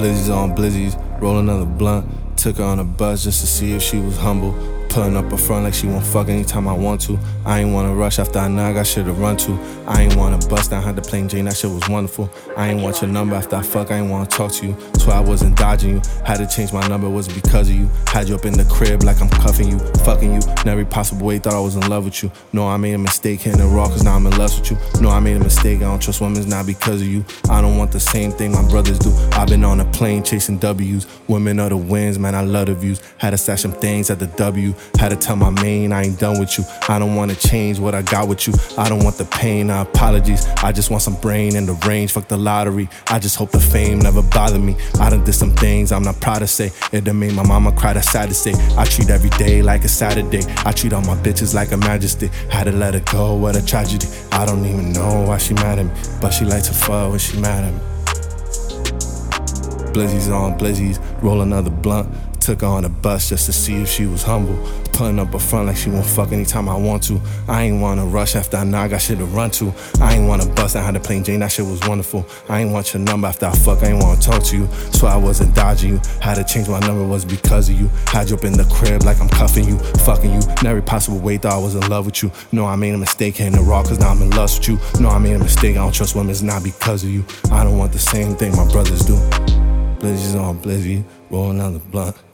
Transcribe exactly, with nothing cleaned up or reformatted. Blizzies on blizzies, roll another blunt. Took her on a bus just to see if she was humble. Putting up a front like she won't fuck anytime I want to. I ain't wanna rush after I know I got shit to run to. I ain't wanna bust down how to play Jane, that shit was wonderful. I ain't want your number after I fuck, I ain't wanna talk to you. So I wasn't dodging you, had to change my number, was it because of you? Had you up in the crib like I'm cuffing you, fucking you. In every possible way, thought I was in love with you. No, I made a mistake, hitting it raw, cause now I'm in lust with you. No, I made a mistake, I don't trust women, not because of you. I don't want the same thing my brothers do. I've been on a plane chasing W's. Women are the wins, man, I love the views. Had to stash some things at the W. Had to tell my main I ain't done with you. I don't wanna change what I got with you. I don't want the pain, nah, apologies. I just want some brain and the range, fuck the lottery. I just hope the fame never bother me. I done did some things I'm not proud to say. It done made my mama cry, that's sad to say. I treat every day like a Saturday. I treat all my bitches like a majesty. Had to let her go, what a tragedy. I don't even know why she mad at me, but she likes to fuck when she mad at me. Blizzies on blizzies, roll another blunt. Took her on a bus just to see if she was humble. Putting up a front like she won't fuck anytime I want to. I ain't wanna rush after I know I got shit to run to. I ain't wanna bust out how to play Jane, that shit was wonderful. I ain't want your number after I fuck, I ain't wanna talk to you. So I wasn't dodging you, had to change my number, was because of you. Had you up in the crib like I'm cuffing you, fucking you. In every possible way, thought I was in love with you. No, I made a mistake, hitting the raw, cause now I'm in lust with you. No, I made a mistake, I don't trust women, it's not because of you. I don't want the same thing my brothers do. Blizzies on blizzy, rolling on the blunt.